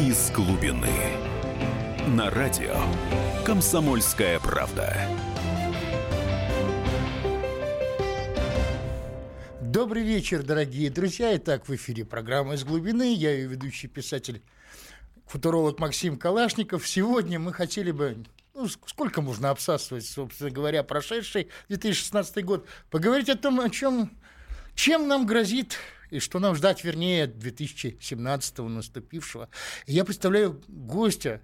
«Из глубины». На радио «Комсомольская правда». Добрый вечер, дорогие друзья. Итак, в эфире программа «Из глубины». Я ее ведущий писатель, футуролог Максим Калашников. Сегодня мы хотели бы, сколько можно обсасывать, собственно говоря, прошедший 2016 год, поговорить о том, чем нам грозит и что нам ждать, вернее, 2017-го наступившего. Я представляю гостя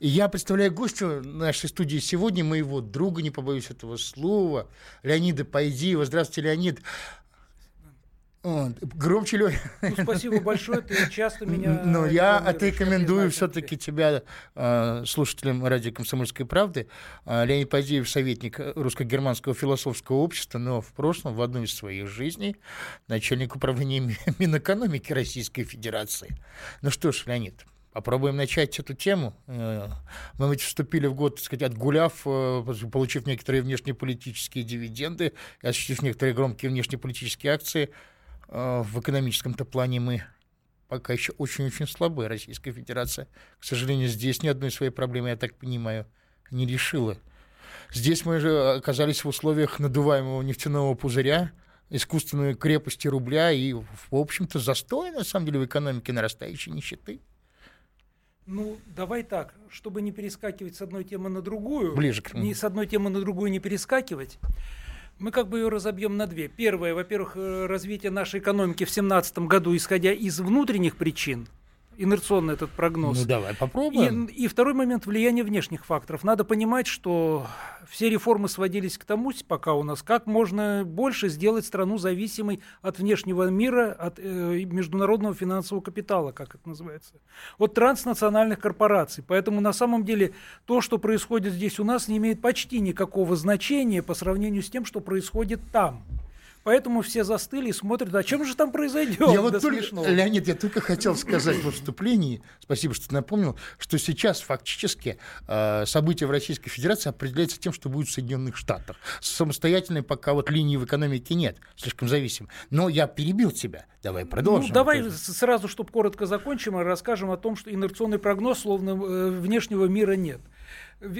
нашей студии сегодня, моего друга, не побоюсь этого слова, Леонида Пайдиева. Здравствуйте, Леонид. Громче, Лёня. Спасибо большое, ты часто меня... Я отрекомендую все-таки тебя слушателям радио «Комсомольской правды». Леонид Пайдиев, советник Русско-германского философского общества, но в прошлом, в одной из своих жизней, начальник управления Минэкономики Российской Федерации. Ну что ж, Леонид, попробуем начать эту тему. Мы ведь вступили в год, так сказать, отгуляв, получив некоторые внешнеполитические дивиденды, осуществив некоторые громкие внешнеполитические акции. В экономическом-то плане мы пока еще очень-очень слабы. Российская Федерация, к сожалению, здесь ни одной своей проблемы, я так понимаю, не решила. Здесь мы же оказались в условиях надуваемого нефтяного пузыря, искусственной крепости рубля и, в общем-то, застоя, на самом деле, в экономике, нарастающей нищеты. Давай так, чтобы не перескакивать с одной темы на другую, мы как бы ее разобьем на две. Первое, во-первых, развитие нашей экономики в 2017 году, исходя из внутренних причин, инерционный этот прогноз. Давай попробуем. И второй момент, влияние внешних факторов. Надо понимать, что все реформы сводились к тому, пока у нас, как можно больше сделать страну зависимой от внешнего мира, от международного финансового капитала, как это называется, от транснациональных корпораций. Поэтому на самом деле то, что происходит здесь у нас, не имеет почти никакого значения по сравнению с тем, что происходит там. Поэтому все застыли и смотрят, а чем же там произойдет? Леонид, я только хотел сказать в вступлении, спасибо, что ты напомнил, что сейчас фактически события в Российской Федерации определяются тем, что будет в Соединенных Штатах. Самостоятельной пока линии в экономике нет, слишком зависим. Но я перебил тебя, давай продолжим. Сразу, чтобы коротко закончим, расскажем о том, что инерционный прогноз, словно внешнего мира нет.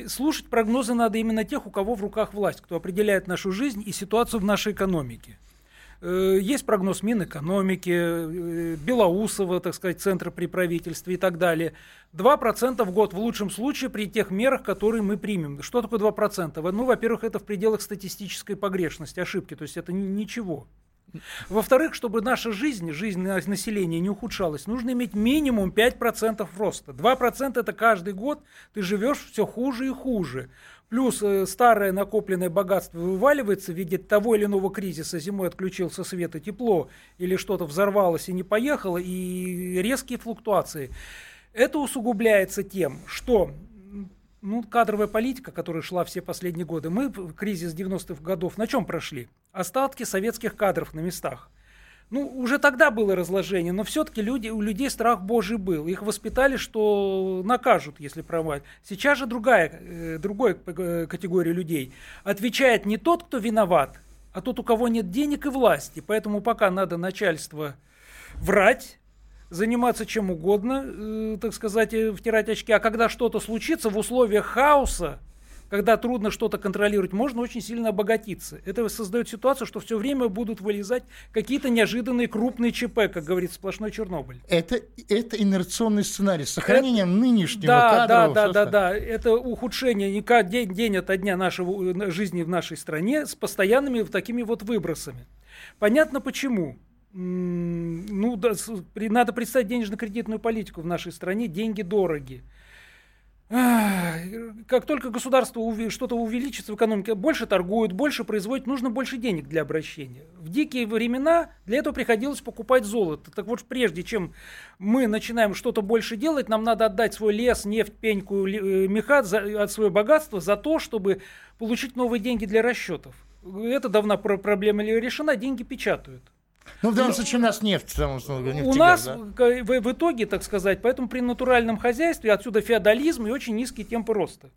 Слушать прогнозы надо именно тех, у кого в руках власть, кто определяет нашу жизнь и ситуацию в нашей экономике. Есть прогноз Минэкономики, Белоусова, так сказать, Центра при правительстве и так далее. 2% в год в лучшем случае при тех мерах, которые мы примем. Что такое 2%? Во-первых, это в пределах статистической погрешности, ошибки, то есть это ничего. Во-вторых, чтобы наша жизнь населения не ухудшалась, нужно иметь минимум 5% роста. 2% это каждый год, ты живешь все хуже и хуже. Плюс старое накопленное богатство вываливается в виде того или иного кризиса. Зимой отключился свет и тепло, или что-то взорвалось и не поехало, и резкие флуктуации. Это усугубляется тем, что... кадровая политика, которая шла все последние годы. Мы в кризис 90-х годов на чем прошли? Остатки советских кадров на местах. Уже тогда было разложение, но все-таки у людей страх Божий был. Их воспитали, что накажут, если провалят. Сейчас же другая категория людей. Отвечает не тот, кто виноват, а тот, у кого нет денег и власти. Поэтому пока надо начальство врать, заниматься чем угодно, так сказать, втирать очки. А когда что-то случится в условиях хаоса, когда трудно что-то контролировать, можно очень сильно обогатиться. Это создает ситуацию, что все время будут вылезать какие-то неожиданные крупные ЧП, как говорит сплошной Чернобыль. Это инерционный сценарий. Сохранение нынешнего кадрового состава. Да. Это ухудшение день ото дня нашего жизни в нашей стране с постоянными такими выбросами. Понятно почему. Надо представить денежно-кредитную политику в нашей стране. Деньги дороги. Как только государство что-то увеличится в экономике, больше торгуют, больше производят, нужно больше денег для обращения. В дикие времена для этого приходилось покупать золото. Так вот, прежде чем мы начинаем что-то больше делать, нам надо отдать свой лес, нефть, пеньку, меха от своего богатства за то, чтобы получить новые деньги для расчетов. Это давно проблема решена, деньги печатают. В данном случае у нас нефть. У нас в итоге, так сказать, поэтому при натуральном хозяйстве отсюда феодализм и очень низкие темпы роста.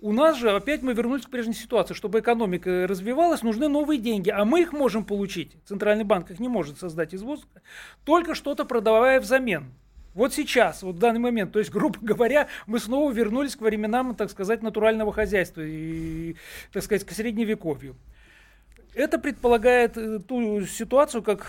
У нас же опять мы вернулись к прежней ситуации. Чтобы экономика развивалась, нужны новые деньги. А мы их можем получить, Центральный банк их не может создать из воздуха, только что-то продавая взамен. Вот сейчас, вот в данный момент, то есть, грубо говоря, мы снова вернулись к временам, так сказать, натурального хозяйства и, так сказать, к средневековью. Это предполагает ту ситуацию, как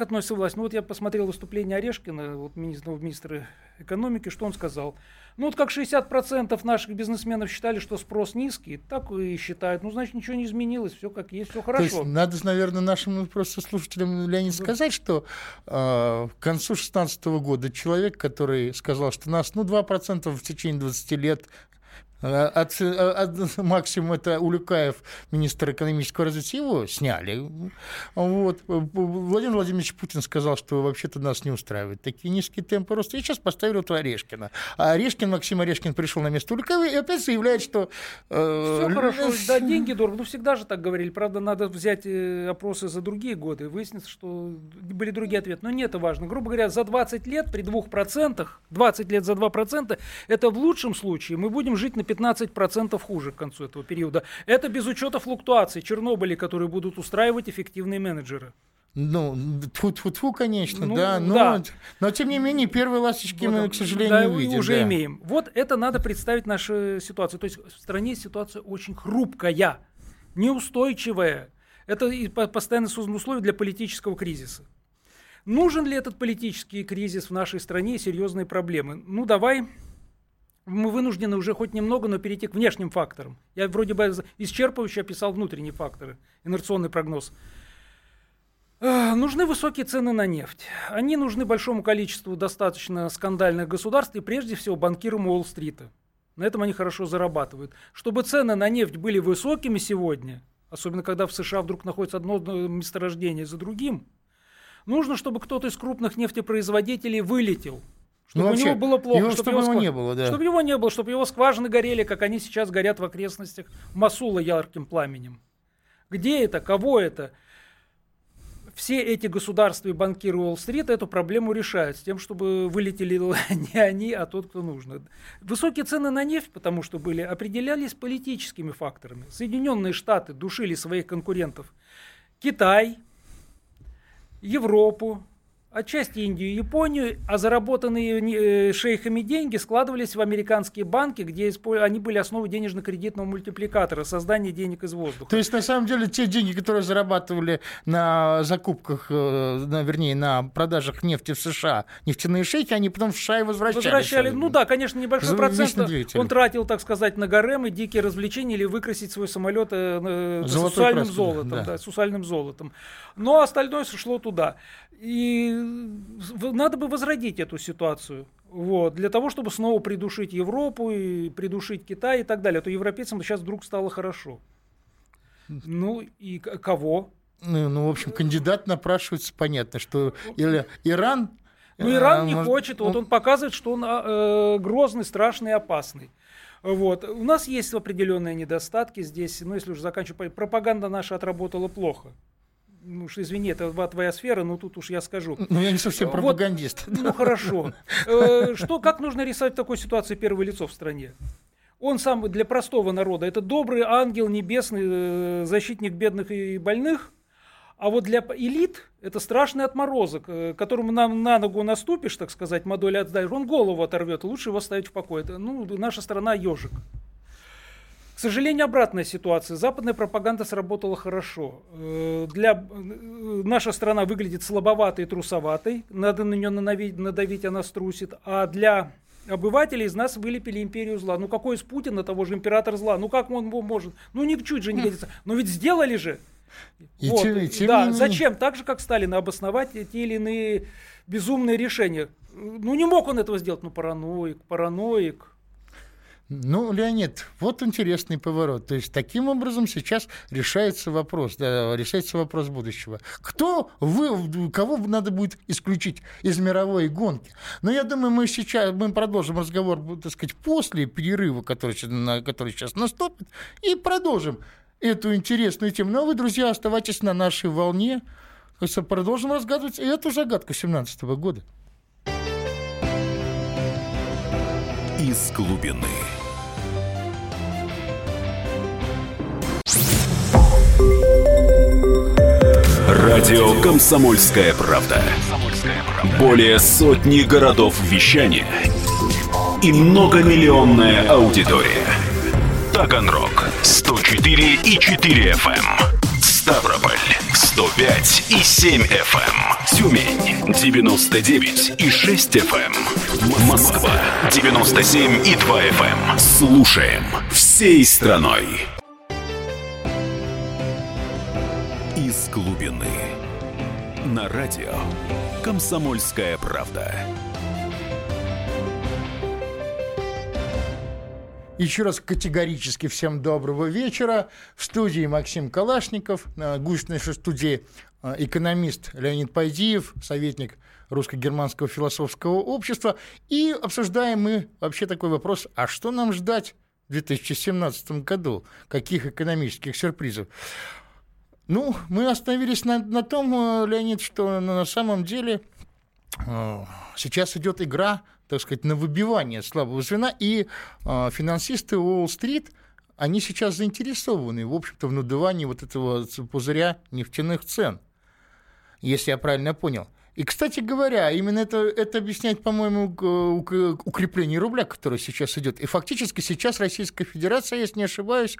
относится власть. Ну вот я посмотрел выступление Орешкина, вот министра экономики, что он сказал. Ну вот как 60% наших бизнесменов считали, что спрос низкий, так и считают. Ну значит ничего не изменилось, все как есть, все хорошо. То есть надо, наверное, нашим просто слушателям, Леонид, сказать, что к концу 2016 года человек, который сказал, что нас 2% в течение 20 лет... От максимум это Улюкаев, министр экономического развития, его сняли. Вот. Владимир Владимирович Путин сказал, что вообще-то нас не устраивают такие низкие темпы роста. И сейчас поставили этого Орешкина. А Орешкин, Максим Орешкин, пришел на место Улюкаева и опять заявляет, что... Все хорошо, да, деньги дорого. Ну, всегда же так говорили. Правда, надо взять опросы за другие годы и выяснится, что были другие ответы. Но не это важно. Грубо говоря, за 20 лет при 2%, 20 лет за 2%, это в лучшем случае мы будем жить на 15% хуже к концу этого периода. Это без учета флуктуаций Чернобыля, которые будут устраивать эффективные менеджеры. Ну, тьфу-тьфу-тьфу, конечно, ну, да, да. Но тем не менее, первые ласточки вот, мы, к сожалению, да, увидим. Уже да. Имеем. Вот это надо представить нашу ситуацию. То есть в стране ситуация очень хрупкая, неустойчивая. Это постоянно создано условие для политического кризиса. Нужен ли этот политический кризис в нашей стране и серьезные проблемы? Ну, давай... Мы вынуждены уже хоть немного, но перейти к внешним факторам. Я вроде бы исчерпывающе описал внутренние факторы, инерционный прогноз. Нужны высокие цены на нефть. Они нужны большому количеству достаточно скандальных государств и прежде всего банкирам Уолл-стрита. На этом они хорошо зарабатывают. Чтобы цены на нефть были высокими сегодня, особенно когда в США вдруг находится одно месторождение за другим, нужно, чтобы кто-то из крупных нефтепроизводителей вылетел. Чтобы ну, вообще, у него было плохо, чтобы его не было, чтобы его скважины горели, как они сейчас горят в окрестностях Мосула ярким пламенем. Где это? Кого это? Все эти государства и банкиры Уолл-стрит эту проблему решают с тем, чтобы вылетели не они, а тот, кто нужно. Высокие цены на нефть, потому что были, определялись политическими факторами. Соединенные Штаты душили своих конкурентов. Китай, Европу. Отчасти Индию и Японию, а заработанные шейхами деньги складывались в американские банки, где они были основой денежно-кредитного мультипликатора, создания денег из воздуха. То есть, на самом деле, те деньги, которые зарабатывали на закупках, на продажах нефти в США, нефтяные шейхи, они потом в США и возвращали. Ну да, конечно, небольшой процент он тратил, так сказать, на гаремы, дикие развлечения или выкрасить свой самолет сусальным золотом. Но остальное шло туда. И надо бы возродить эту ситуацию, вот, для того, чтобы снова придушить Европу, и придушить Китай и так далее. А то европейцам сейчас вдруг стало хорошо. Ну и кого? Ну, в общем, кандидат напрашивается, понятно, что или Иран... Ну, Иран не хочет, вот он показывает, что он грозный, страшный, опасный. Вот. У нас есть определенные недостатки здесь, ну, если уже заканчивать, пропаганда наша отработала плохо. Ну уж извини, это твоя сфера, но тут уж я скажу. Ну я не совсем пропагандист. Вот, ну хорошо. Как нужно рисовать в такой ситуации первое лицо в стране? Он сам для простого народа. Это добрый ангел небесный, защитник бедных и больных. А вот для элит это страшный отморозок, которому нам на ногу наступишь, так сказать, модуль отдаешь, он голову оторвет, лучше его оставить в покое. Это, наша страна ежик. К сожалению, обратная ситуация. Западная пропаганда сработала хорошо. Наша страна выглядит слабоватой и трусоватой. Надо на нее надавить, она струсит. А для обывателей из нас вылепили империю зла. Ну какой из Путина того же император зла? Ну как он может? Ну ничуть же не годится. Но ведь сделали же. Вот. Да, зачем? Так же, как Сталина, обосновать те или иные безумные решения. Ну не мог он этого сделать. Ну параноик. Ну, Леонид, вот интересный поворот. То есть таким образом сейчас решается вопрос будущего. Кого надо будет исключить из мировой гонки? Но я думаю, мы продолжим разговор, так сказать, после перерыва, который сейчас наступит, и продолжим эту интересную тему. Но вы, друзья, оставайтесь на нашей волне. Продолжим разгадывать эту загадку 2017 года. Из глубины. Радио «Комсомольская правда». Более сотни городов вещания и многомиллионная аудитория. Таганрог 104,4 FM, Ставрополь 105,7 FM, Тюмень 99,6 FM, Москва 97,2 FM. Слушаем всей страной. Из глубины. На радио «Комсомольская правда». Еще раз категорически всем доброго вечера. В студии Максим Калашников, гость нашей студии экономист Леонид Пайдиев, советник Русско-германского философского общества. И обсуждаем мы вообще такой вопрос, а что нам ждать в 2017 году? Каких экономических сюрпризов? Ну, мы остановились на том, Леонид, что на самом деле сейчас идет игра, так сказать, на выбивание слабого звена, и финансисты Уолл-стрит, они сейчас заинтересованы, в общем-то, в надувании вот этого пузыря нефтяных цен, если я правильно понял. И, кстати говоря, именно это объясняет, по-моему, укрепление рубля, которое сейчас идет. И фактически сейчас Российская Федерация, если не ошибаюсь,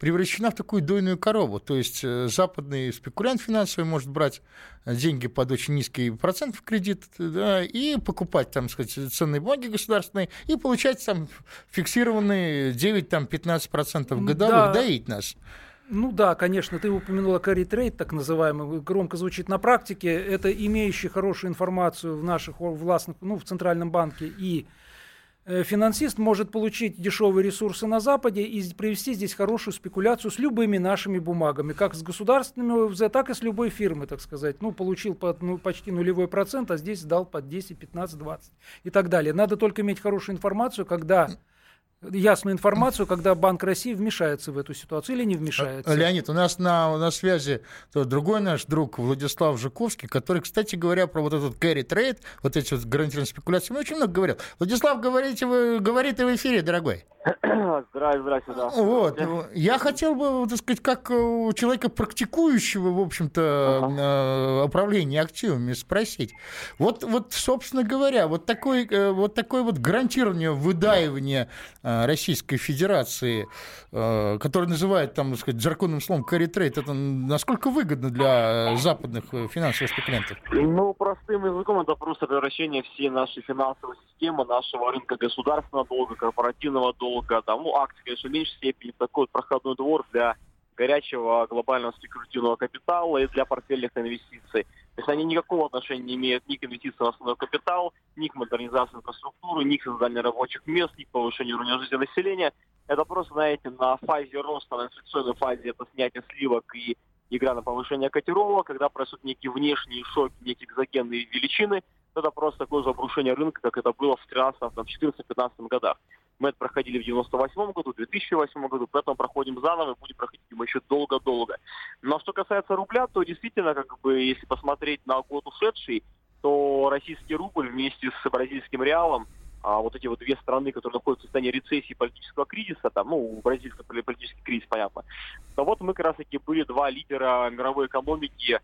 превращена в такую дойную корову. То есть западный спекулянт финансовый может брать деньги под очень низкий процент в кредит, да, и покупать, там, сказать, ценные бумаги государственные и получать там фиксированные 9-15% годовых, доить нас. Ну да, конечно, ты упомянула carry-trade, так называемый, громко звучит на практике. Это имеющие хорошую информацию в наших властных, в Центральном банке и финансист может получить дешевые ресурсы на Западе и привести здесь хорошую спекуляцию с любыми нашими бумагами, как с государственными ОФЗ, так и с любой фирмы, так сказать. Ну, получил под, почти нулевой процент, а здесь сдал под 10, 15, 20 и так далее. Надо только иметь хорошую информацию, когда... ясную информацию, когда Банк России вмешается в эту ситуацию или не вмешается. Леонид, у нас связи другой наш друг Владислав Жуковский, который, кстати говоря, про вот этот carry-trade, вот эти вот гарантированные спекуляции, мы очень много говорил. Владислав, говорите в эфире, дорогой. Здравствуйте, да. Вот. Я хотел бы, так сказать, как у человека, практикующего, в общем-то, управление активами, спросить. Вот, собственно говоря, вот такое гарантирование, выдаивание Российской Федерации, которое называют, там, так сказать, жаргонным словом carry-trade, это насколько выгодно для западных финансовых спекулянтов? Ну, простым языком, это просто превращение всей нашей финансовой системы, нашего рынка государственного долга, корпоративного долга, акции, конечно, в меньшей степени, такой проходной двор для горячего глобального секьюритивного капитала и для портфельных инвестиций. То есть они никакого отношения не имеют ни к инвестициям в основной капитал, ни к модернизации инфраструктуры, ни к созданию рабочих мест, ни к повышению уровня жизни населения. Это просто, знаете, на фазе роста, на инфляционной фазе, это снятие сливок и игра на повышение котировок, когда происходят некие внешние шоки, некие экзогенные величины. Это просто такое же обрушение рынка, как это было в 2013-2014-2015 годах. Мы это проходили в 1998 году, в 2008 году, поэтому проходим заново и будем проходить мы еще долго-долго. Но что касается рубля, то действительно, если посмотреть на год ушедший, то российский рубль вместе с бразильским реалом, вот эти вот две страны, которые находятся в состоянии рецессии и политического кризиса, бразильский политический кризис, понятно, то вот мы как раз-таки были два лидера мировой экономики,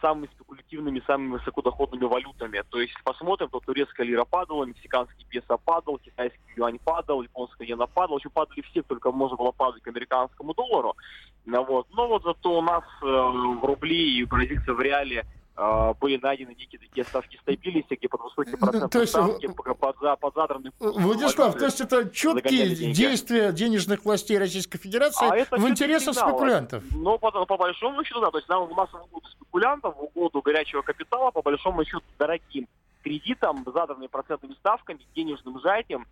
самыми спекулятивными, самыми высокодоходными валютами. То есть посмотрим, то турецкая лира падала, мексиканский песо падал, китайский юань падал, японская иена падала. В общем, падали все, только можно было падать к американскому доллару. Но вот зато у нас в рубле и бразильцы в реале были найдены некие такие ставки стабильности, где под высокие проценты ставки, под задранные... Владислав, то есть это четкие действия денежных властей Российской Федерации в интересах спекулянтов? Ну, по большому счету, да. То есть у нас в угоду спекулянтов, в угоду горячего капитала, по большому счету, дорогим кредитом, задранными процентными ставками, денежным сжатием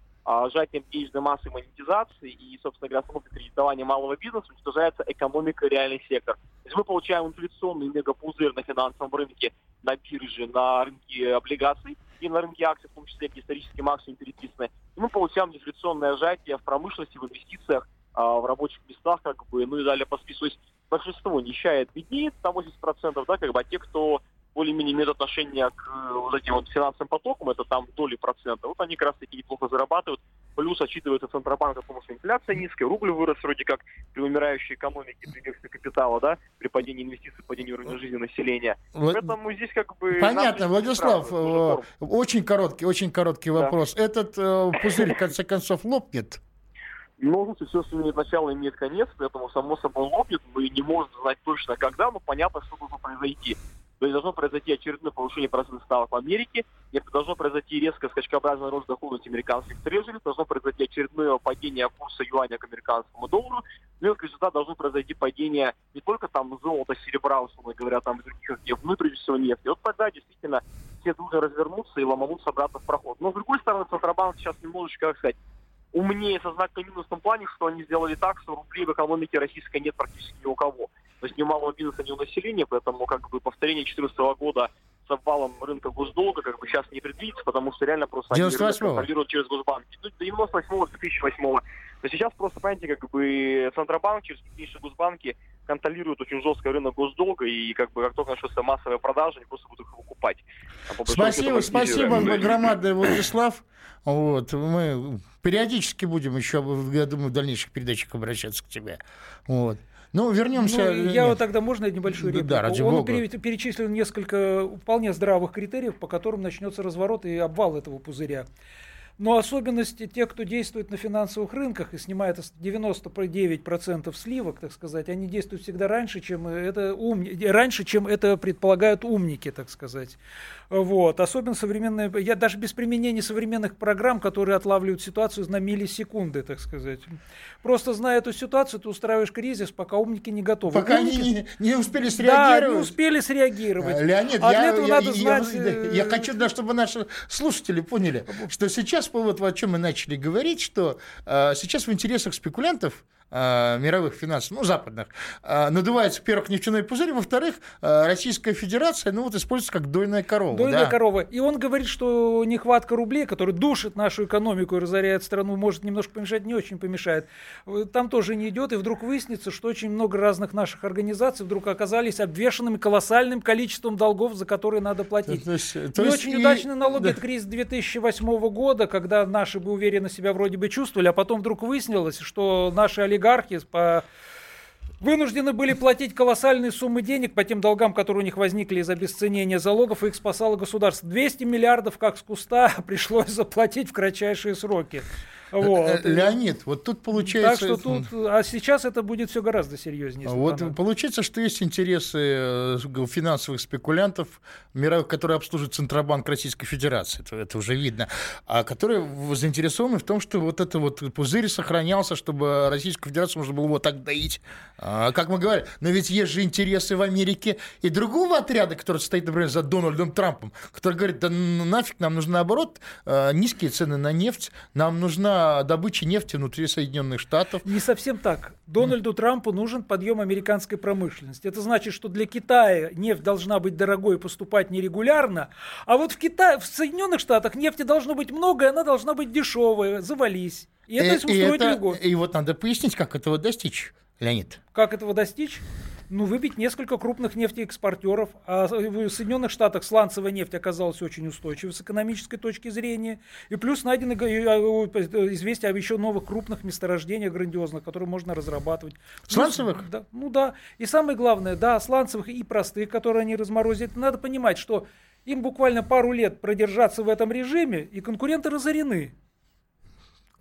денежной массы монетизации и, собственно говоря, основы кредитования малого бизнеса уничтожается экономика и реальный сектор. То есть мы получаем инфляционный мегапузырь на финансовом рынке, на бирже, на рынке облигаций и на рынке акций, в том числе к историческим акциям переписаны. И мы получаем инфляционное сжатие в промышленности, в инвестициях, в рабочих местах, и далее по списку. Большинство нищает, беднеет, там 80%, а те, кто более-менее имеют отношение к вот этим вот финансовым потокам, это там доли процента, вот они как раз-таки неплохо зарабатывают, плюс отчитывается Центробанк, потому что инфляция низкая, рубль вырос вроде как при умирающей экономике, при бегстве капитала, да, при падении инвестиций, падении уровня жизни населения. Поэтому здесь как бы... Понятно, Владислав, очень короткий вопрос. Да. Этот пузырь, в конце концов, лопнет? Ну, все, что имеет начало, имеет конец, поэтому, само собой, лопнет, мы не можем знать точно, когда, но понятно, что должно произойти. То есть должно произойти очередное повышение процентных ставок в Америке, это должно произойти резко скачкообразный рост доходности американских трежерей, должно произойти очередное падение курса юаня к американскому доллару, ну и как результат должно произойти падение не только там золота, серебра, условно говоря, там других активов, но и прежде всего нефти. Вот тогда действительно все должны развернуться и ломануться обратно в проход. Но с другой стороны, Центробанк сейчас немножечко, как сказать, умнее со знаком минус в том плане, что они сделали так, что рублей в экономике российской нет практически ни у кого. То есть ни у малого бизнеса, ни у населения, поэтому как бы повторение 2014 года с обвалом рынка госдолга как бы сейчас не предвидится, потому что реально просто они контролируют через госбанки. До 98-го, 2008-го. Но сейчас просто, понимаете, как бы Центробанк через крупнейшие госбанки контролирует очень жестко рынок госдолга, и как только начнется массовая продажа, они просто будут их выкупать. Спасибо, громадное, Владислав. Вот, мы периодически будем еще, я думаю, в дальнейших передачах обращаться к тебе. Вот. Ну, вернемся... я вот тогда, можно небольшую реплику? Да, ради бога. Он перечислил несколько вполне здравых критериев, по которым начнется разворот и обвал этого пузыря. Но особенности тех, кто действует на финансовых рынках и снимает 99% сливок, так сказать, они действуют всегда раньше, чем это предполагают умники, так сказать. Вот. Особенно современные, я даже без применения современных программ, которые отлавливают ситуацию на миллисекунды, так сказать. Просто зная эту ситуацию, ты устраиваешь кризис, пока умники не готовы. Пока умники... они не успели среагировать. Да, не успели среагировать. Леонид, я хочу, чтобы наши слушатели поняли, что сейчас вот о чем мы начали говорить, что сейчас в интересах спекулянтов мировых финансов, западных, надувается, во-первых, нефтяной пузырь, во-вторых, Российская Федерация, используется как дойная корова. Дойная корова. И он говорит, что нехватка рублей, которая душит нашу экономику и разоряет страну, может немножко помешать, не очень помешает. Там тоже не идет, и вдруг выяснится, что очень много разных наших организаций вдруг оказались обвешанными колоссальным количеством долгов, за которые надо платить. Очень удачный налоги от кризиса 2008 года, когда наши бы уверенно себя вроде бы чувствовали, а потом вдруг выяснилось, что наши олигархи вынуждены были платить колоссальные суммы денег по тем долгам, которые у них возникли из обесценения залогов, и их спасало государство. 200 миллиардов, как с куста, пришлось заплатить в кратчайшие сроки. Вот. Леонид, вот тут получается... Так что тут, а сейчас это будет все гораздо серьезнее. Вот получается, что есть интересы финансовых спекулянтов, мировых, которые обслуживают Центробанк Российской Федерации, это уже видно, а которые заинтересованы в том, что вот этот вот пузырь сохранялся, чтобы Российскую Федерацию можно было вот так доить. Как мы говорили, но ведь есть же интересы в Америке и другого отряда, который стоит, например, за Дональдом Трампом, который говорит, да нафиг, нам нужны, наоборот, низкие цены на нефть, нам нужна добыча нефти внутри Соединенных Штатов. Не совсем так. Дональду Трампу нужен подъем американской промышленности. Это значит, что для Китая нефть должна быть дорогой и поступать нерегулярно, а вот в Соединенных Штатах нефти должно быть много, и она должна быть дешевая. Завались. И это устроит льгот. И вот надо пояснить, как этого достичь, Леонид. Как этого достичь? Выбить несколько крупных нефтеэкспортеров. А в Соединенных Штатах сланцевая нефть оказалась очень устойчивой с экономической точки зрения. И плюс найдены известия об еще новых крупных месторождениях грандиозных, которые можно разрабатывать. Сланцевых? Плюс, да. И самое главное, сланцевых и простых, которые они разморозят. Надо понимать, что им буквально пару лет продержаться в этом режиме, и конкуренты разорены.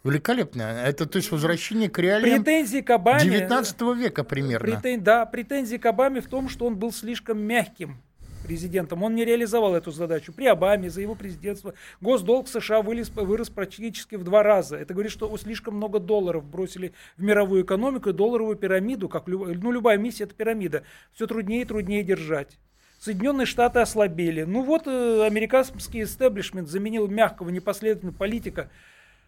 Великолепно. Это, то есть, возвращение к реалиям 19 века примерно. Претензии к Обаме в том, что он был слишком мягким президентом. Он не реализовал эту задачу. При Обаме, за его президентство, госдолг США вырос практически в 2 раза. Это говорит, что слишком много долларов бросили в мировую экономику и долларовую пирамиду. Как любая миссия – это пирамида. Все труднее и труднее держать. Соединенные Штаты ослабели. Американский истеблишмент заменил мягкого, непоследовательного политика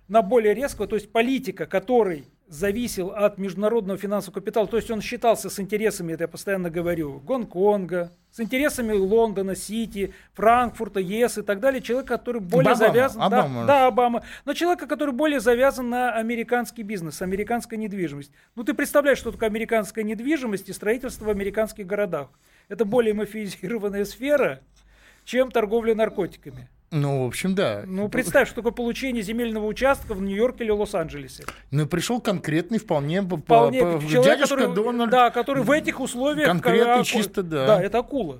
на более резкого, то есть политика, который зависел от международного финансового капитала, то есть он считался с интересами, это я постоянно говорю, Гонконга, с интересами Лондона, Сити, Франкфурта, ЕС и так далее, человек, который более завязан... Обама. Но человека, который более завязан на американский бизнес, американская недвижимость. Ты представляешь, что такое американская недвижимость и строительство в американских городах. Это более мафиозированная сфера... чем торговля наркотиками. Ну, в общем, да. Ну, представь, что такое получение земельного участка в Нью-Йорке или Лос-Анджелесе. Ну, пришел конкретный, вполне человек, дядюшка, который, донор. Да, который в этих условиях... Конкретный, чисто, да. Да, это акула.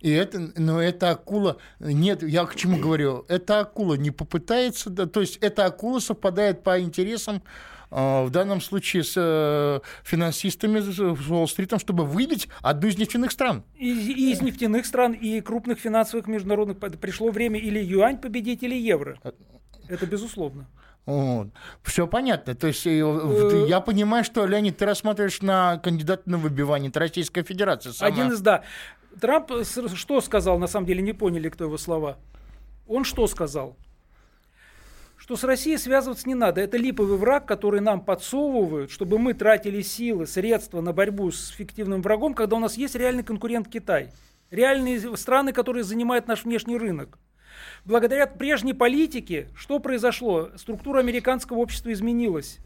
И это, но эта акула, нет, я к чему говорю, эта акула не попытается, да, то есть эта акула совпадает по интересам, в данном случае с финансистами, с Уолл-стритом, чтобы выбить одну из нефтяных стран. И из нефтяных стран, и крупных финансовых международных. Пришло время или юань победить, или евро. Это безусловно. Вот. Все понятно. То есть я понимаю, что, Леонид, ты рассматриваешь на кандидата на выбивание, это Российская Федерация. Один из, да. Трамп что сказал, на самом деле не поняли, кто его слова. Он что сказал? Что с Россией связываться не надо. Это липовый враг, который нам подсовывают, чтобы мы тратили силы, средства на борьбу с фиктивным врагом, когда у нас есть реальный конкурент Китай. Реальные страны, которые занимают наш внешний рынок. Благодаря прежней политике, что произошло? Структура американского общества изменилась.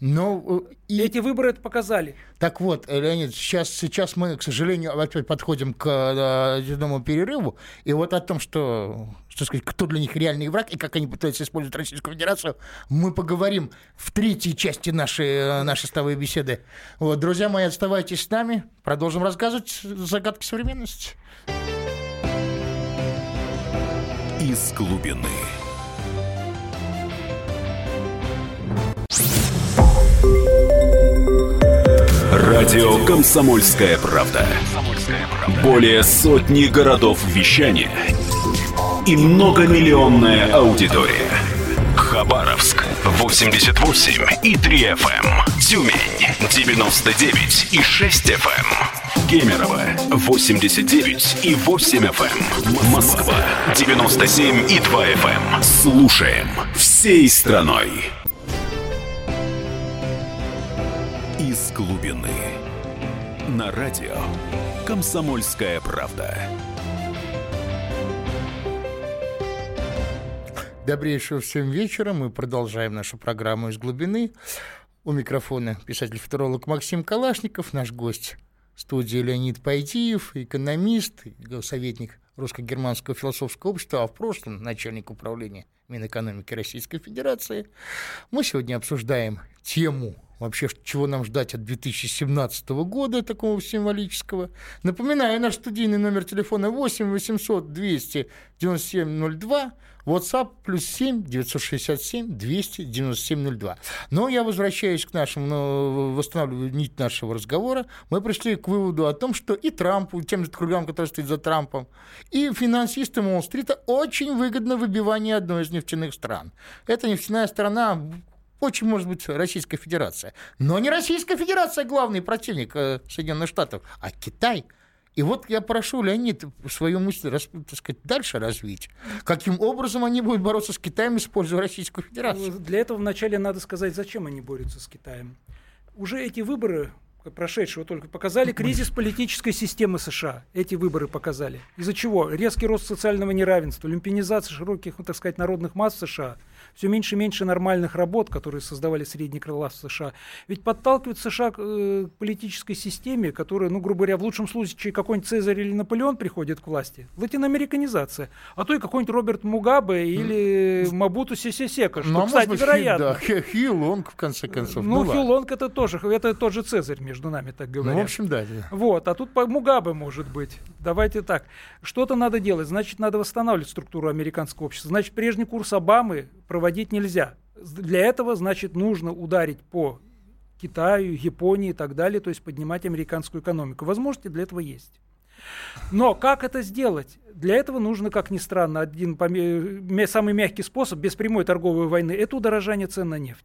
Но эти выборы это показали. Так вот, Леонид, сейчас мы, к сожалению, опять подходим к очередному перерыву. И вот о том, что сказать, кто для них реальный враг и как они пытаются использовать Российскую Федерацию, мы поговорим в третьей части нашей столовой беседы. Вот, друзья мои, оставайтесь с нами. Продолжим рассказывать загадки современности. Из глубины. Радио «Комсомольская правда». Более сотни городов вещания и многомиллионная аудитория. Хабаровск 88,3 FM, Тюмень 99,6 FM, Кемерово 89,8 FM, Москва 97,2 FM. Слушаем всей страной. Из глубины. На радио «Комсомольская правда». Добрейшего всем вечера. Мы продолжаем нашу программу «Из глубины». У микрофона писатель-футуролог Максим Калашников, наш гость в студии Леонид Пайдиев, экономист, советник Русско-германского философского общества, а в прошлом начальник управления Минэкономики Российской Федерации. Мы сегодня обсуждаем тему вообще, чего нам ждать от 2017 года, такого символического. Напоминаю, наш студийный номер телефона 8 800 297 02, WhatsApp +7 967 297 02. Но я возвращаюсь к нашему, восстанавливаю нить нашего разговора. Мы пришли к выводу о том, что и Трампу, тем же кругам, которые стоят за Трампом, и финансистам Уолл-стрита очень выгодно выбивание одной из нефтяных стран. Эта нефтяная страна очень может быть Российская Федерация. Но не Российская Федерация главный противник Соединенных Штатов, а Китай. И вот я прошу, Леонид, свою мысль, так сказать, дальше развить. Каким образом они будут бороться с Китаем, используя Российскую Федерацию? Для этого вначале надо сказать, зачем они борются с Китаем. Уже эти выборы, прошедшие только, показали кризис политической системы США. Эти выборы показали. Из-за чего? Резкий рост социального неравенства, люмпинизация широких, так сказать, народных масс в США. Все меньше и меньше нормальных работ, которые создавали средний класс в США. Ведь подталкивают США к политической системе, которая, грубо говоря, в лучшем случае какой-нибудь Цезарь или Наполеон приходит к власти. Латиноамериканизация. А то и какой-нибудь Роберт Мугабе или Мабуту Сесесека. Что, кстати, вероятно. Хью Лонг, в конце концов. Хью Лонг это тоже, это тот же Цезарь, между нами, так говоря. В общем, да. Вот, а тут Мугабе может быть. Давайте так. Что-то надо делать. Значит, надо восстанавливать структуру американского общества. Значит, прежний курс Обамы проводить нельзя. Для этого, значит, нужно ударить по Китаю, Японии и так далее, то есть поднимать американскую экономику. Возможности для этого есть. Но как это сделать? Для этого нужно, как ни странно, самый мягкий способ, без прямой торговой войны, это удорожание цен на нефть.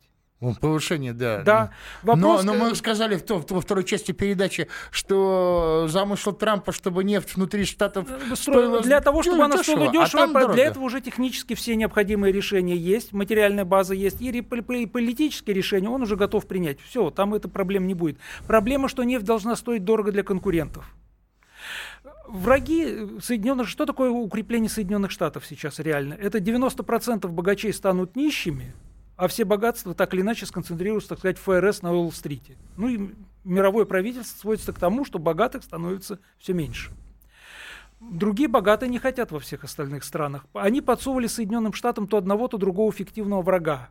Повышение, да. Вопрос... Но мы сказали во второй части передачи, что замысел Трампа, чтобы нефть внутри Штатов стоила... Для того, чтобы она стоила дешево, для этого уже технически все необходимые решения есть, материальная база есть, и политические решения он уже готов принять. Все, там этой проблем не будет. Проблема, что нефть должна стоить дорого для конкурентов. Враги Соединенных... Что такое укрепление Соединенных Штатов сейчас реально? Это 90% богачей станут нищими, а все богатства так или иначе сконцентрируются, так сказать, в ФРС на Уолл-стрите. И мировое правительство сводится к тому, что богатых становится все меньше. Другие богатые не хотят во всех остальных странах. Они подсовывали Соединенным Штатам то одного, то другого фиктивного врага,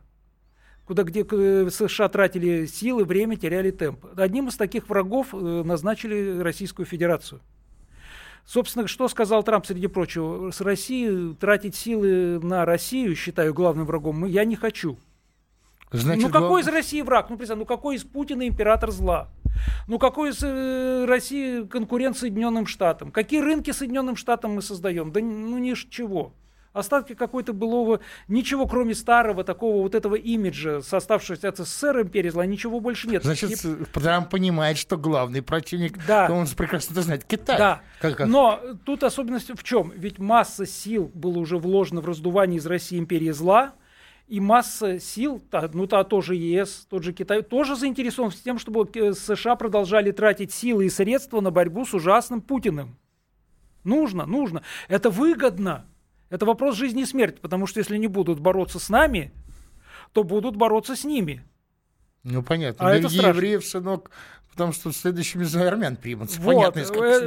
где США тратили силы, время, теряли темп. Одним из таких врагов назначили Российскую Федерацию. Собственно, что сказал Трамп, среди прочего? С Россией тратить силы на Россию, считаю главным врагом, я не хочу. Значит, какой из России враг? Какой из Путина император зла? Какой из России конкурент Соединенным Штатам? Какие рынки Соединенным Штатам мы создаем? Ничего. Остатки какой-то былого, ничего кроме старого такого этого имиджа, оставшегося от СССР, империи зла, ничего больше нет. Значит, Трамп понимает, что главный противник, да, он прекрасно знает, Китай. Да. Но тут особенность в чем? Ведь масса сил было уже вложено в раздувание из России империи зла, и масса сил, тоже ЕС, тот же Китай, тоже заинтересован в том, чтобы США продолжали тратить силы и средства на борьбу с ужасным Путиным. Нужно. Это выгодно. Это вопрос жизни и смерти, потому что если не будут бороться с нами, то будут бороться с ними. Понятно. А это страшно. Евреев, сынок, потому что следующими за армян примутся.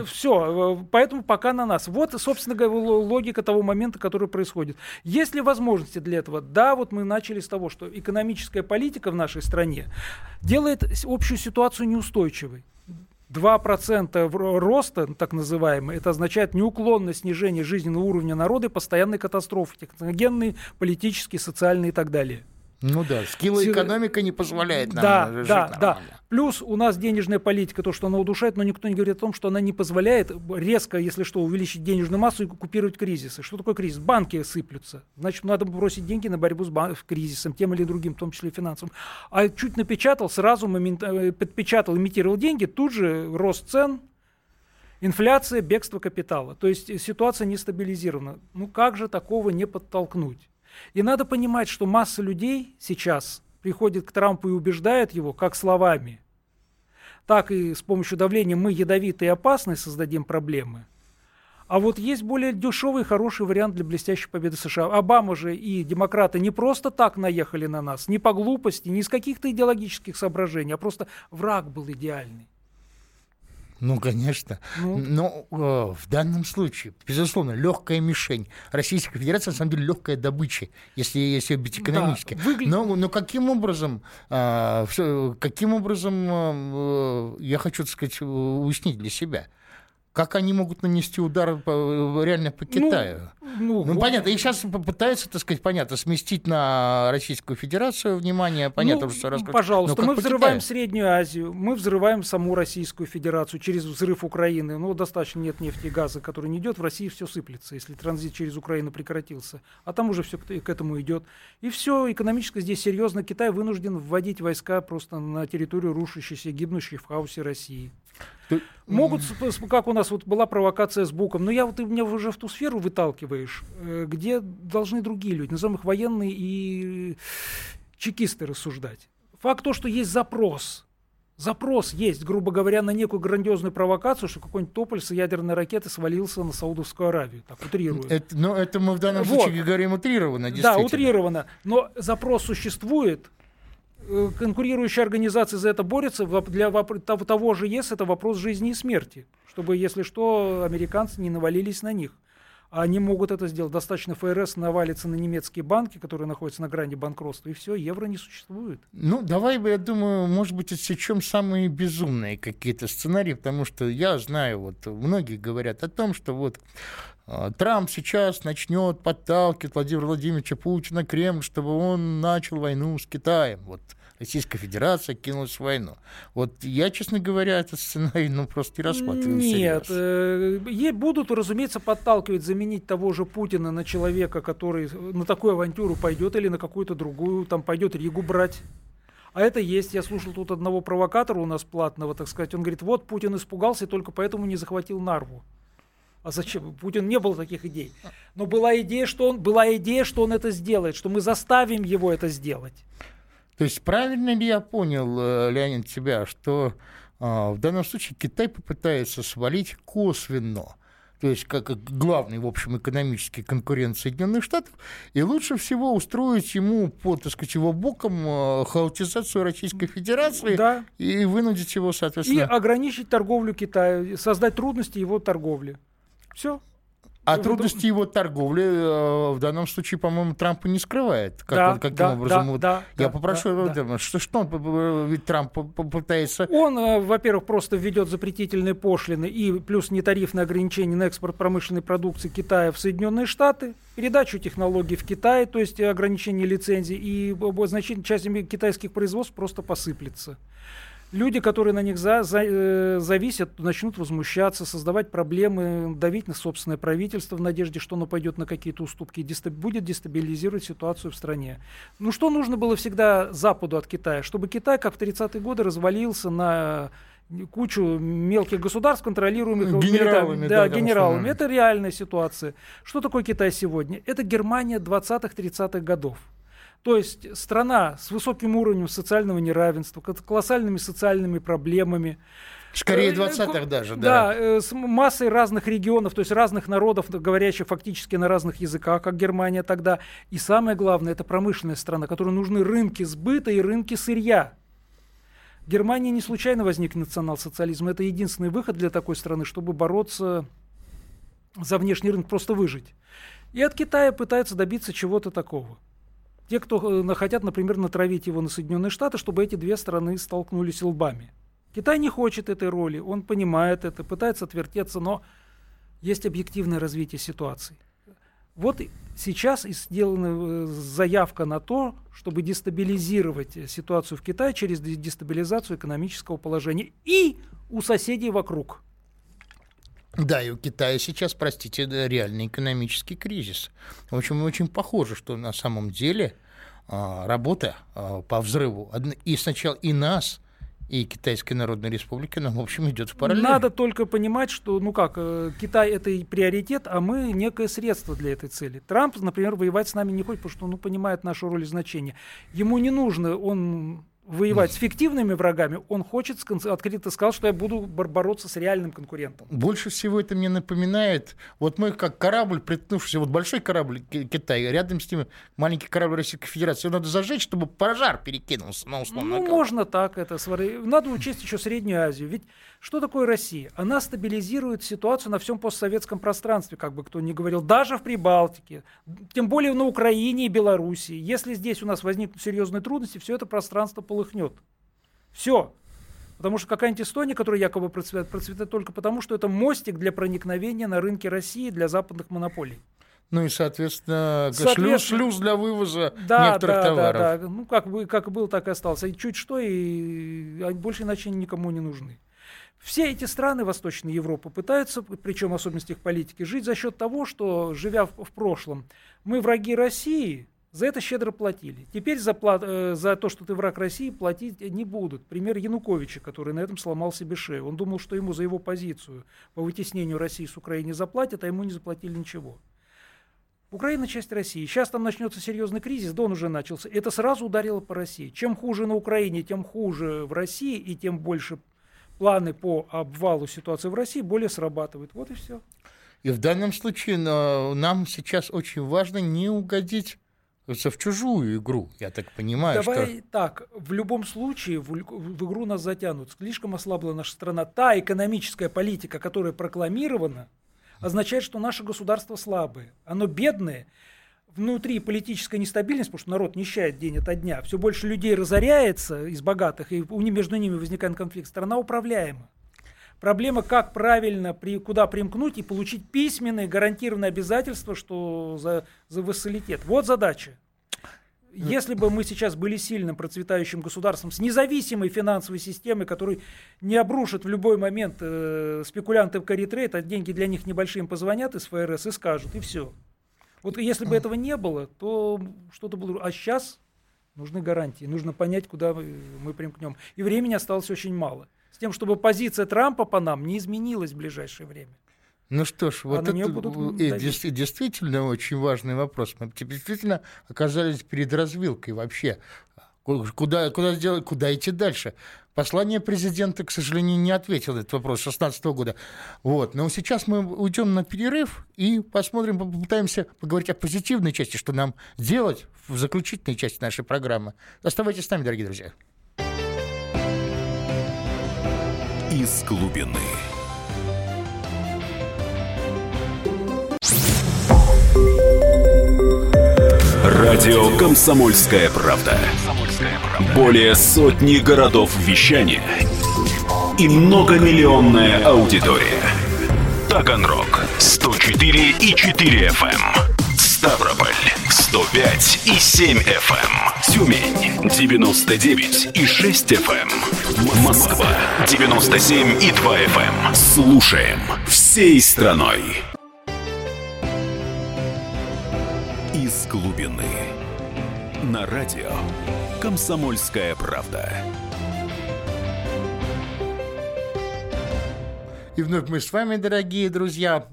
Все. Поэтому пока на нас. Собственно говоря, логика того момента, который происходит. Есть ли возможности для этого? Да, мы начали с того, что экономическая политика в нашей стране делает общую ситуацию неустойчивой. 2% роста, так называемый, это означает неуклонное снижение жизненного уровня народа и постоянные катастрофы, техногенные, политические, социальные и так далее. Скиллоэкономика не позволяет нам жить нормально. Плюс у нас денежная политика, то, что она удушает, но никто не говорит о том, что она не позволяет резко, если что, увеличить денежную массу и купировать кризисы. Что такое кризис? Банки сыплются. Значит, надо бросить деньги на борьбу с кризисом, тем или другим, в том числе финансовым. А чуть напечатал, сразу подпечатал, имитировал деньги, тут же рост цен, инфляция, бегство капитала. То есть ситуация не стабилизирована. Как же такого не подтолкнуть? И надо понимать, что масса людей сейчас приходит к Трампу и убеждает его как словами, так и с помощью давления мы ядовитые и опасные создадим проблемы. А есть более дешевый и хороший вариант для блестящей победы США. Обама же и демократы не просто так наехали на нас, не по глупости, не из каких-то идеологических соображений, а просто враг был идеальный. Конечно. Но в данном случае, безусловно, легкая мишень. Российская Федерация, на самом деле, легкая добыча, если быть экономически. Но каким образом, я хочу, так сказать, уяснить для себя, как они могут нанести удар реально по Китаю? Понятно, и сейчас попытаются, сместить на Российскую Федерацию внимание, понятно, что раскрутить. Пожалуйста, мы взрываем Среднюю Азию, мы взрываем саму Российскую Федерацию через взрыв Украины. Достаточно нет нефти и газа, который не идет, в России все сыплется, если транзит через Украину прекратился. А там уже все к этому идет. И все, экономически здесь серьезно. Китай вынужден вводить войска просто на территорию рушащейся, гибнущей в хаосе России. Могут, как у нас была провокация с Буком, но ты меня уже в ту сферу выталкиваешь, где должны другие люди, назовем их военные и чекисты, рассуждать. Факт то, что есть запрос есть, грубо говоря, на некую грандиозную провокацию, что какой-нибудь Тополь с ядерной ракеты свалился на Саудовскую Аравию. Так, утрирую. Это мы в данном случае говорим утрированно, действительно. Да, утрированно, но запрос существует. Конкурирующие организации за это борются. Для того же ЕС это вопрос жизни и смерти, чтобы, если что, американцы не навалились на них. Они могут это сделать. Достаточно ФРС навалится на немецкие банки, которые находятся на грани банкротства, и все, евро не существует. Давай бы, я думаю, может быть, отсечем самые безумные какие-то сценарии, потому что я знаю, многие говорят о том, что Трамп сейчас начнет подталкивать Владимира Владимировича Путина, Кремль, чтобы он начал войну с Китаем. Российская Федерация кинулась в войну. Я, честно говоря, этот сценарий просто не рассматриваю. Нет, ей будут, разумеется, подталкивать, заменить того же Путина на человека, который на такую авантюру пойдет или на какую-то другую, пойдет Ригу брать. А это есть. Я слушал тут одного провокатора у нас платного, так сказать. Он говорит, Путин испугался и только поэтому не захватил Нарву. А зачем? Путин не было таких идей. Но была идея, что он это сделает, что мы заставим его это сделать. То есть правильно ли я понял, Леонид, тебя, что в данном случае Китай попытается свалить косвенно, то есть как главный, в общем, экономический конкурент Соединенных Штатов, и лучше всего устроить ему его боком хаотизацию Российской Федерации и вынудить его, соответственно... И ограничить торговлю Китая, создать трудности его торговли. Все. А трудности его торговли в данном случае, по-моему, Трамп не скрывает. Каким образом? Я попрошу его. Что он, ведь Трамп попытается... Он, во-первых, просто введет запретительные пошлины и плюс нетарифные ограничения на экспорт промышленной продукции Китая в Соединенные Штаты, передачу технологий в Китай, то есть ограничение лицензий, и значительная часть китайских производств просто посыплется. Люди, которые на них зависят, начнут возмущаться, создавать проблемы, давить на собственное правительство в надежде, что оно пойдет на какие-то уступки и будет дестабилизировать ситуацию в стране. Ну что нужно было всегда Западу от Китая? Чтобы Китай, как в 30-е годы, развалился на кучу мелких государств, контролируемых генералами. Это реальная ситуация. Что такое Китай сегодня? Это Германия 20-30-х годов. То есть страна с высоким уровнем социального неравенства, колоссальными социальными проблемами. Скорее 20-х даже, да. Да, с массой разных регионов, то есть разных народов, говорящих фактически на разных языках, как Германия тогда. И самое главное, это промышленная страна, которой нужны рынки сбыта и рынки сырья. В Германии не случайно возник национал-социализм. Это единственный выход для такой страны, чтобы бороться за внешний рынок, просто выжить. И от Китая пытаются добиться чего-то такого. Те, кто хотят, например, натравить его на Соединенные Штаты, чтобы эти две страны столкнулись лбами. Китай не хочет этой роли, он понимает это, пытается отвертеться, но есть объективное развитие ситуации. Вот сейчас и сделана заявка на то, чтобы дестабилизировать ситуацию в Китае через дестабилизацию экономического положения и у соседей вокруг. Да, и у Китая сейчас, простите, реальный экономический кризис. В общем, очень похоже, что на самом деле работа по взрыву и сначала и нас, и Китайской Народной Республики, нам, в общем, идет в параллель. Надо только понимать, что, Китай — это и приоритет, а мы — некое средство для этой цели. Трамп, например, воевать с нами не хочет, потому что он понимает нашу роль и значение. Ему не нужно, воевать с фиктивными врагами, он хочет, открыто сказал, что я буду бороться с реальным конкурентом. Больше всего это мне напоминает, мы как корабль, приткнувшийся, большой корабль Китая, рядом с ним маленький корабль Российской Федерации, его надо зажечь, чтобы пожар перекинулся на условно. Можно так это, надо учесть еще Среднюю Азию, ведь что такое Россия? Она стабилизирует ситуацию на всем постсоветском пространстве, как бы кто ни говорил, даже в Прибалтике, тем более на Украине и Белоруссии. Если здесь у нас возникнут серьезные трудности, все это пространство полыхнет. Все. Потому что какая-нибудь Эстония, которая якобы процветает только потому, что это мостик для проникновения на рынки России для западных монополий. И, соответственно шлюз для вывоза некоторых товаров. Да. Как было, так и осталось. И чуть что, и больше иначе никому не нужны. Все эти страны Восточной Европы пытаются, причем особенности их политики, жить за счет того, что, живя в прошлом, мы враги России, за это щедро платили. Теперь за то, что ты враг России, платить не будут. Пример Януковича, который на этом сломал себе шею. Он думал, что ему за его позицию по вытеснению России с Украины заплатят, а ему не заплатили ничего. Украина – часть России. Сейчас там начнется серьезный кризис, да он уже начался. Это сразу ударило по России. Чем хуже на Украине, тем хуже в России, и тем больше планы по обвалу ситуации в России более срабатывают. Вот и все. И в данном случае нам сейчас очень важно не угодить в чужую игру, я так понимаю. Давай так, в любом случае в игру нас затянут. Слишком ослабла наша страна. Та экономическая политика, которая прокламирована, означает, что наше государство слабое. Оно бедное. Внутри политическая нестабильность, потому что народ нищает день ото дня. Все больше людей разоряется из богатых, и между ними возникает конфликт. Страна управляема. Проблема, как правильно, куда примкнуть и получить письменные гарантированные обязательства, что за вассалитет. Вот задача. Если бы мы сейчас были сильным, процветающим государством с независимой финансовой системой, которая не обрушит в любой момент спекулянты в каритрейд, а деньги для них небольшие, им позвонят из ФРС и скажут, и все. Если бы этого не было, то что-то было. А сейчас нужны гарантии, нужно понять, куда мы примкнем. И времени осталось очень мало. С тем, чтобы позиция Трампа по нам не изменилась в ближайшее время. Действительно очень важный вопрос. Мы действительно оказались перед развилкой вообще. Куда идти дальше? Послание президента, к сожалению, не ответил на этот вопрос 2016 года. Но сейчас мы уйдем на перерыв и посмотрим, попытаемся поговорить о позитивной части, что нам делать в заключительной части нашей программы. Оставайтесь с нами, дорогие друзья. Из глубины. Радио «Комсомольская правда». Более сотни городов вещания и многомиллионная аудитория. Таганрог 104.4 FM, Ставрополь 105.7 FM, Тюмень 99.6 FM, Москва 97.2 FM. Слушаем всей страной. Из глубины. На радио «Комсомольская правда». И вновь мы с вами, дорогие друзья.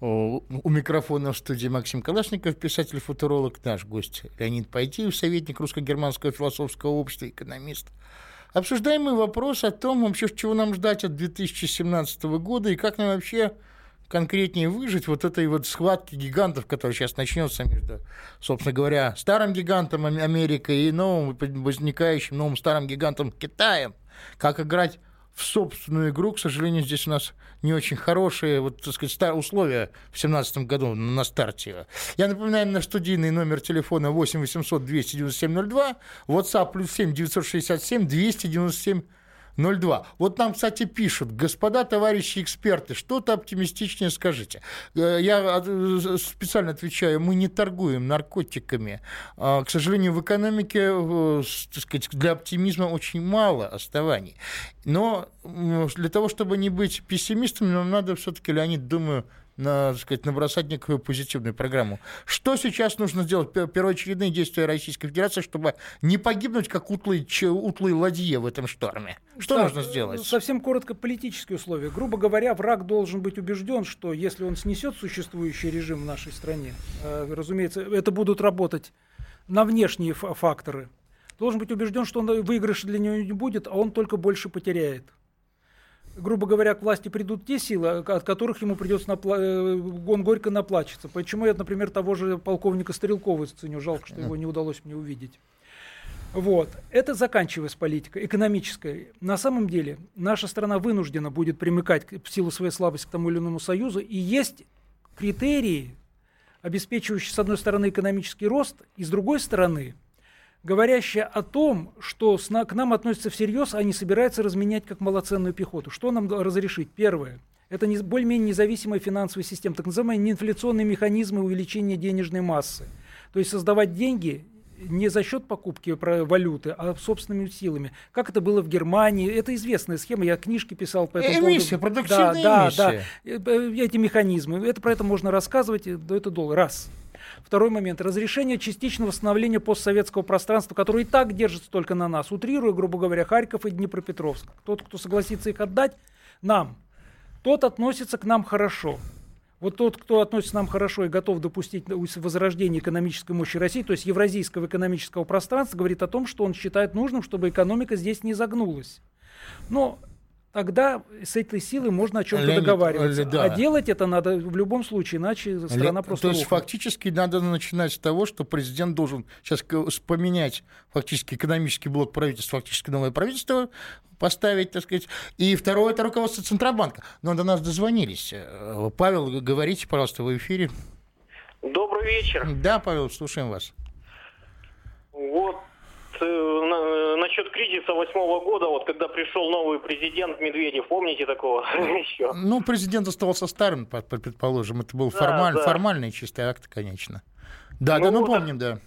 У микрофона в студии Максим Калашников, писатель-футуролог, наш гость Леонид Пайдиев, советник Русско-германского философского общества, экономист. Обсуждаем мы вопрос о том, вообще, чего нам ждать от 2017 года и как нам вообще конкретнее выжить вот этой вот схватки гигантов, которая сейчас начнется между, собственно говоря, старым гигантом Америкой и новым возникающим, новым старым гигантом Китаем. Как играть в собственную игру, к сожалению, здесь у нас не очень хорошие, вот, так сказать, условия в 2017 году на старте. Я напоминаю, наш студийный номер телефона 8 800 297 02, WhatsApp плюс 7 967 297 02. Вот нам, кстати, пишут: господа, товарищи эксперты, что-то оптимистичнее скажите. Я специально отвечаю, мы не торгуем наркотиками. К сожалению, в экономике, так сказать, для оптимизма очень мало оснований. Но для того, чтобы не быть пессимистами, нам надо все-таки, Леонид, думаю, так сказать, набросать некую позитивную программу. Что сейчас нужно сделать? Первоочередные действия Российской Федерации, чтобы не погибнуть, как утлые ладьи в этом шторме. Что нужно сделать? Совсем коротко, политические условия. Грубо говоря, враг должен быть убежден, что если он снесет существующий режим в нашей стране, разумеется, это будут работать на внешние факторы. Должен быть убежден, что он выигрыша для него не будет, а он только больше потеряет. Грубо говоря, к власти придут те силы, от которых ему придется он горько наплачется. Почему я, например, того же полковника Стрелкова ценю, жалко, что его не удалось мне увидеть. Вот. Это заканчивается политика экономическая. На самом деле наша страна вынуждена будет примыкать в силу своей слабости к тому или иному союзу. И есть критерии, обеспечивающие, с одной стороны, экономический рост, и с другой стороны, говорящая о том, что к нам относятся всерьез, а не собираются разменять как малоценную пехоту. Что нам разрешить? Первое. Это более-менее независимая финансовая система, так называемые неинфляционные механизмы увеличения денежной массы. То есть создавать деньги не за счет покупки валюты, а собственными силами. Как это было в Германии. Это известная схема. Я книжки писал по этому поводу. Эмиссия, продуктивная эмиссия. Да. Эти механизмы. Про это можно рассказывать. Это долго. Раз. Второй момент. Разрешение частичного восстановления постсоветского пространства, которое и так держится только на нас. Утрируя, грубо говоря, Харьков и Днепропетровск. Тот, кто согласится их отдать нам, тот относится к нам хорошо. Вот тот, кто относится к нам хорошо и готов допустить возрождение экономической мощи России, то есть евразийского экономического пространства, говорит о том, что он считает нужным, чтобы экономика здесь не загнулась. Но тогда с этой силой можно о чем-то договариваться. Да. А делать это надо в любом случае, иначе страна просто... То есть фактически надо начинать с того, что президент должен сейчас поменять фактически экономический блок правительства, фактически новое правительство поставить, так сказать. И второе – это руководство Центробанка. Но до нас дозвонились. Павел, говорите, пожалуйста, вы в эфире. Добрый вечер. Да, Павел, слушаем вас. Вот. Насчет кризиса 2008 года, вот когда пришел новый президент Медведев, помните такого? Ну, президент остался старым, предположим, это был формальный чистый акт, конечно. Да, да, мы помним, да.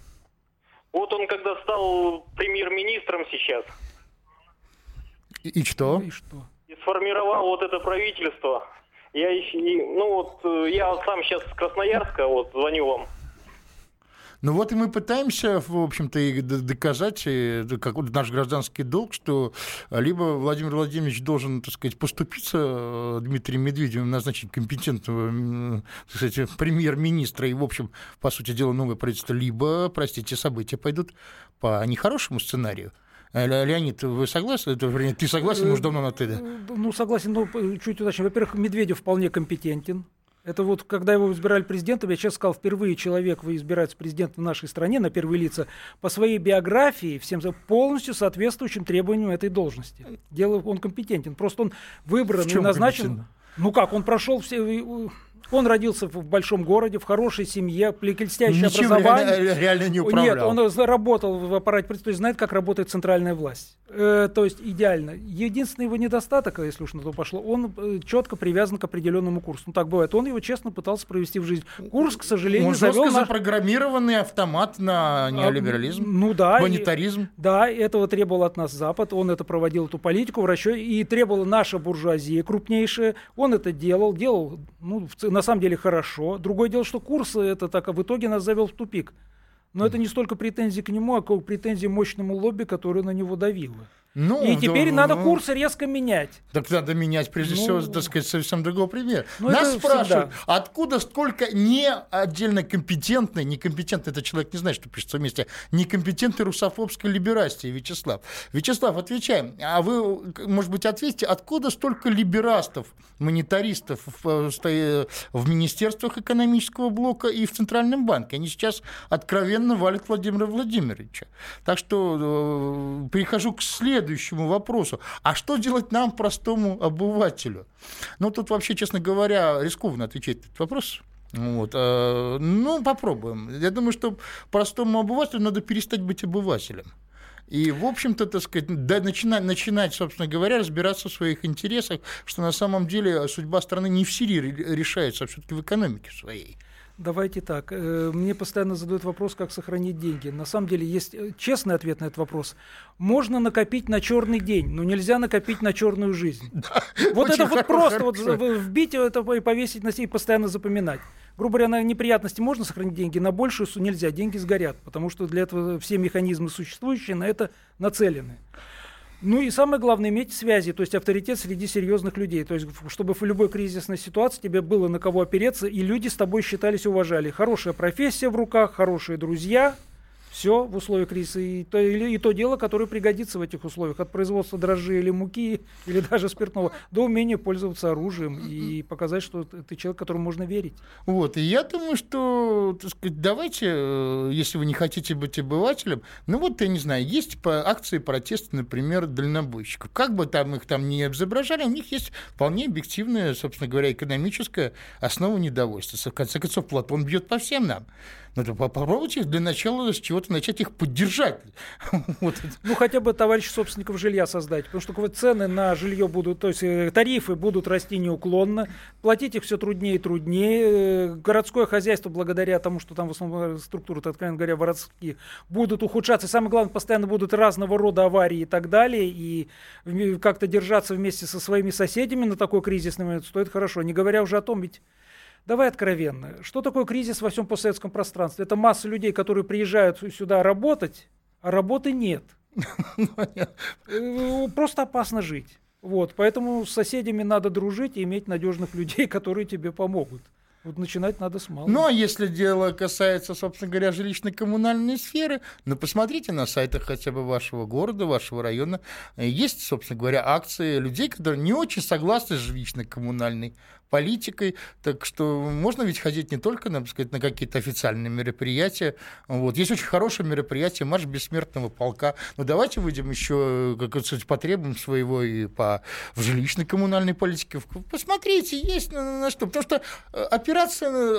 Вот он когда стал премьер-министром сейчас. И что? И сформировал вот это правительство. Я сам сейчас с Красноярска, вот звоню вам. Ну вот и мы пытаемся, в общем-то, и доказать наш гражданский долг, что либо Владимир Владимирович должен, так сказать, поступиться Дмитрием Медведевым, назначить компетентного, так сказать, премьер-министра и, в общем, по сути дела, новое правительство, либо, простите, события пойдут по нехорошему сценарию. Леонид, вы согласны? Ты согласен? Уже давно на «ты», да? Ну, согласен, но чуть удачнее. Во-первых, Медведев вполне компетентен. Это вот, когда его избирали президентом, я сейчас сказал, впервые человек избирается президентом в нашей стране на первые лица по своей биографии, всем полностью соответствующим требованиям этой должности. Он компетентен, просто он выбран и назначен. Компетентен? Ну как, он прошел все... Он родился в большом городе, в хорошей семье, блестящее образование. Реально не управлял. Нет, он работал в аппарате правительства, знает, как работает центральная власть. То есть идеально. Единственный его недостаток, если уж на то пошло, он четко привязан к определенному курсу. Ну так бывает. Он его честно пытался провести в жизнь. Курс, к сожалению, завел... Он жестко запрограммированный автомат на неолиберализм, монетаризм. Да, этого требовал от нас Запад. Он это проводил, эту политику в расчете. И требовала наша буржуазия крупнейшая. Он это делал, на самом деле хорошо. Другое дело, что курсы это так, а в итоге нас завел в тупик. Но это не столько претензии к нему, а претензии мощному лобби, которое на него давило. И теперь надо курсы резко менять. Так надо менять, прежде всего, так сказать, совсем другой пример. Нас спрашивают, откуда столько некомпетентный, это человек не знает, что пишется вместе, некомпетентный русофобской либерастии, Вячеслав. Вячеслав, отвечаем, а вы, может быть, ответите, откуда столько либерастов, монетаристов в министерствах экономического блока и в Центральном банке? Они сейчас откровенно валят Владимира Владимировича. Так что перехожу к следующему вопросу. А что делать нам, простому обывателю? Тут вообще, честно говоря, рискованно отвечать на этот вопрос. Попробуем. Я думаю, что простому обывателю надо перестать быть обывателем. И, в общем-то, так сказать, начинать, собственно говоря, разбираться в своих интересах, что на самом деле судьба страны не в Сирии решается, а все-таки в экономике своей. Давайте так. Мне постоянно задают вопрос, как сохранить деньги. На самом деле есть честный ответ на этот вопрос. Можно накопить на черный день, но нельзя накопить на черную жизнь. Да, вбить это и повесить на себя и постоянно запоминать. Грубо говоря, на неприятности можно сохранить деньги, на большую нельзя. Деньги сгорят, потому что для этого все механизмы существующие на это нацелены. И самое главное, иметь связи, то есть авторитет среди серьезных людей. То есть, чтобы в любой кризисной ситуации тебе было на кого опереться, и люди с тобой считались и уважали. Хорошая профессия в руках, хорошие друзья. Все в условиях кризиса. И то дело, которое пригодится в этих условиях. От производства дрожжей или муки, или даже спиртного, до умения пользоваться оружием и показать, что ты человек, которому можно верить. И я думаю, что, так сказать, давайте, если вы не хотите быть обывателем, я не знаю, есть акции протеста, например, дальнобойщиков. Как бы там их там ни изображали, у них есть вполне объективная, собственно говоря, экономическая основа недовольства. В конце концов, Платон бьет по всем нам. Надо попробовать их для начала с чего-то начать их поддержать. Хотя бы товарищ собственников жилья создать, потому что цены на жилье будут, то есть тарифы будут расти неуклонно, платить их все труднее и труднее. Городское хозяйство, благодаря тому, что там в основном структуры, откровенно говоря, воровские, будут ухудшаться. И самое главное, постоянно будут разного рода аварии и так далее, и как-то держаться вместе со своими соседями на такой кризисный момент стоит хорошо, не говоря уже о том, ведь давай откровенно. Что такое кризис во всем постсоветском пространстве? Это масса людей, которые приезжают сюда работать, а работы нет. Просто опасно жить. Поэтому с соседями надо дружить и иметь надежных людей, которые тебе помогут. Начинать надо с малого. А если дело касается, собственно говоря, жилищно-коммунальной сферы, посмотрите на сайтах хотя бы вашего города, вашего района. Есть, собственно говоря, акции людей, которые не очень согласны с жилищно-коммунальной политикой. Так что можно ведь ходить не только, надо сказать, на какие-то официальные мероприятия. Есть очень хорошее мероприятие «Марш бессмертного полка». Давайте выйдем еще, потребуем своего и в жилищно-коммунальной политике. Посмотрите, есть на что. Потому что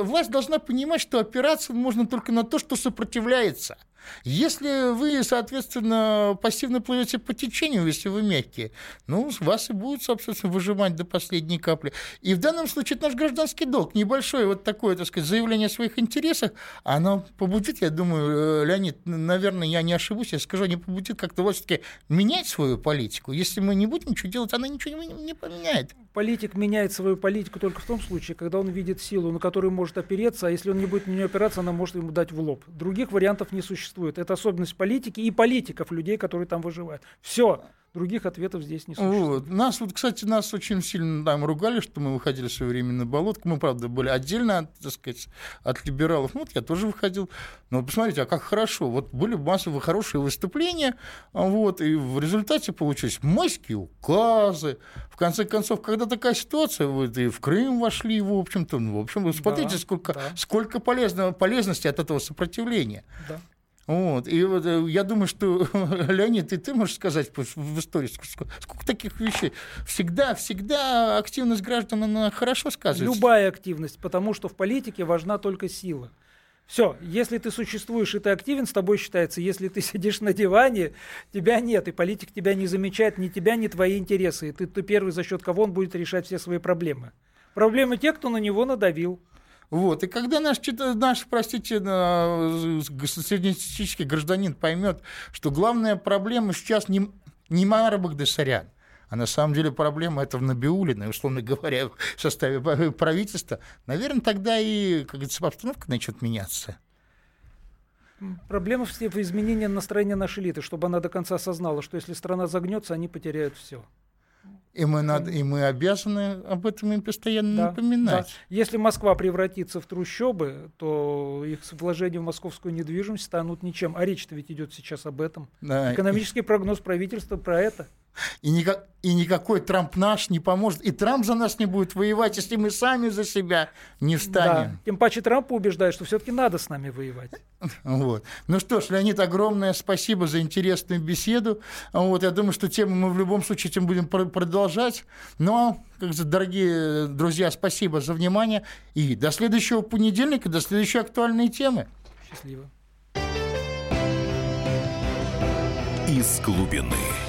власть должна понимать, что опираться можно только на то, что сопротивляется. Если вы, соответственно, пассивно плывете по течению, если вы мягкие, вас и будут, собственно, выжимать до последней капли. И в данном случае это наш гражданский долг. Небольшое такое, так сказать, заявление о своих интересах, оно побудит, я думаю, Леонид, наверное, я не ошибусь, я скажу, не побудит как-то все-таки менять свою политику. Если мы не будем ничего делать, она ничего не поменяет. Политик меняет свою политику только в том случае, когда он видит силу, на которую может опереться, а если он не будет на нее опираться, она может ему дать в лоб. Других вариантов не существует. Это особенность политики и политиков, людей, которые там выживают. Все. Других ответов здесь не существует. Нас очень сильно там ругали, что мы выходили в свое время на болотку. Мы, правда, были отдельно от либералов. Я тоже выходил. Но посмотрите, а как хорошо. Были массовые хорошие выступления. И в результате получились майские указы. В конце концов, когда такая ситуация, и в Крым вошли, в общем, смотрите, сколько полезности от этого сопротивления. Да. Вот. И вот, я думаю, что, Леонид, и ты можешь сказать в истории, сколько таких вещей. Всегда активность граждан, она хорошо сказывается. Любая активность, потому что в политике важна только сила. Все, если ты существуешь и ты активен, с тобой считается, если ты сидишь на диване, тебя нет, и политик тебя не замечает, ни тебя, ни твои интересы, и ты первый, за счет кого он будет решать все свои проблемы. Проблемы тех, кто на него надавил. Вот. И когда среднестатистический гражданин поймет, что главная проблема сейчас не Мара Багдессарян, а на самом деле проблема это в Набиуллиной, условно говоря, в составе правительства, наверное, тогда и, как говорится, обстановка начнет меняться. Проблема в изменении настроения нашей элиты, чтобы она до конца осознала, что если страна загнется, они потеряют все. И мы обязаны об этом им постоянно напоминать. Да. Если Москва превратится в трущобы, то их вложения в московскую недвижимость станут ничем. А речь-то ведь идет сейчас об этом. Да. Экономический прогноз правительства про это. И никакой Трамп наш не поможет. И Трамп за нас не будет воевать, если мы сами за себя не встанем. Да. Тем паче Трамп убеждает, что все-таки надо с нами воевать. Вот. Ну что ж, Леонид, огромное спасибо за интересную беседу. Вот, я думаю, что тему мы в любом случае этим будем продолжать. Но, дорогие друзья, спасибо за внимание. И до следующего понедельника, до следующей актуальной темы. Счастливо. Из глубины.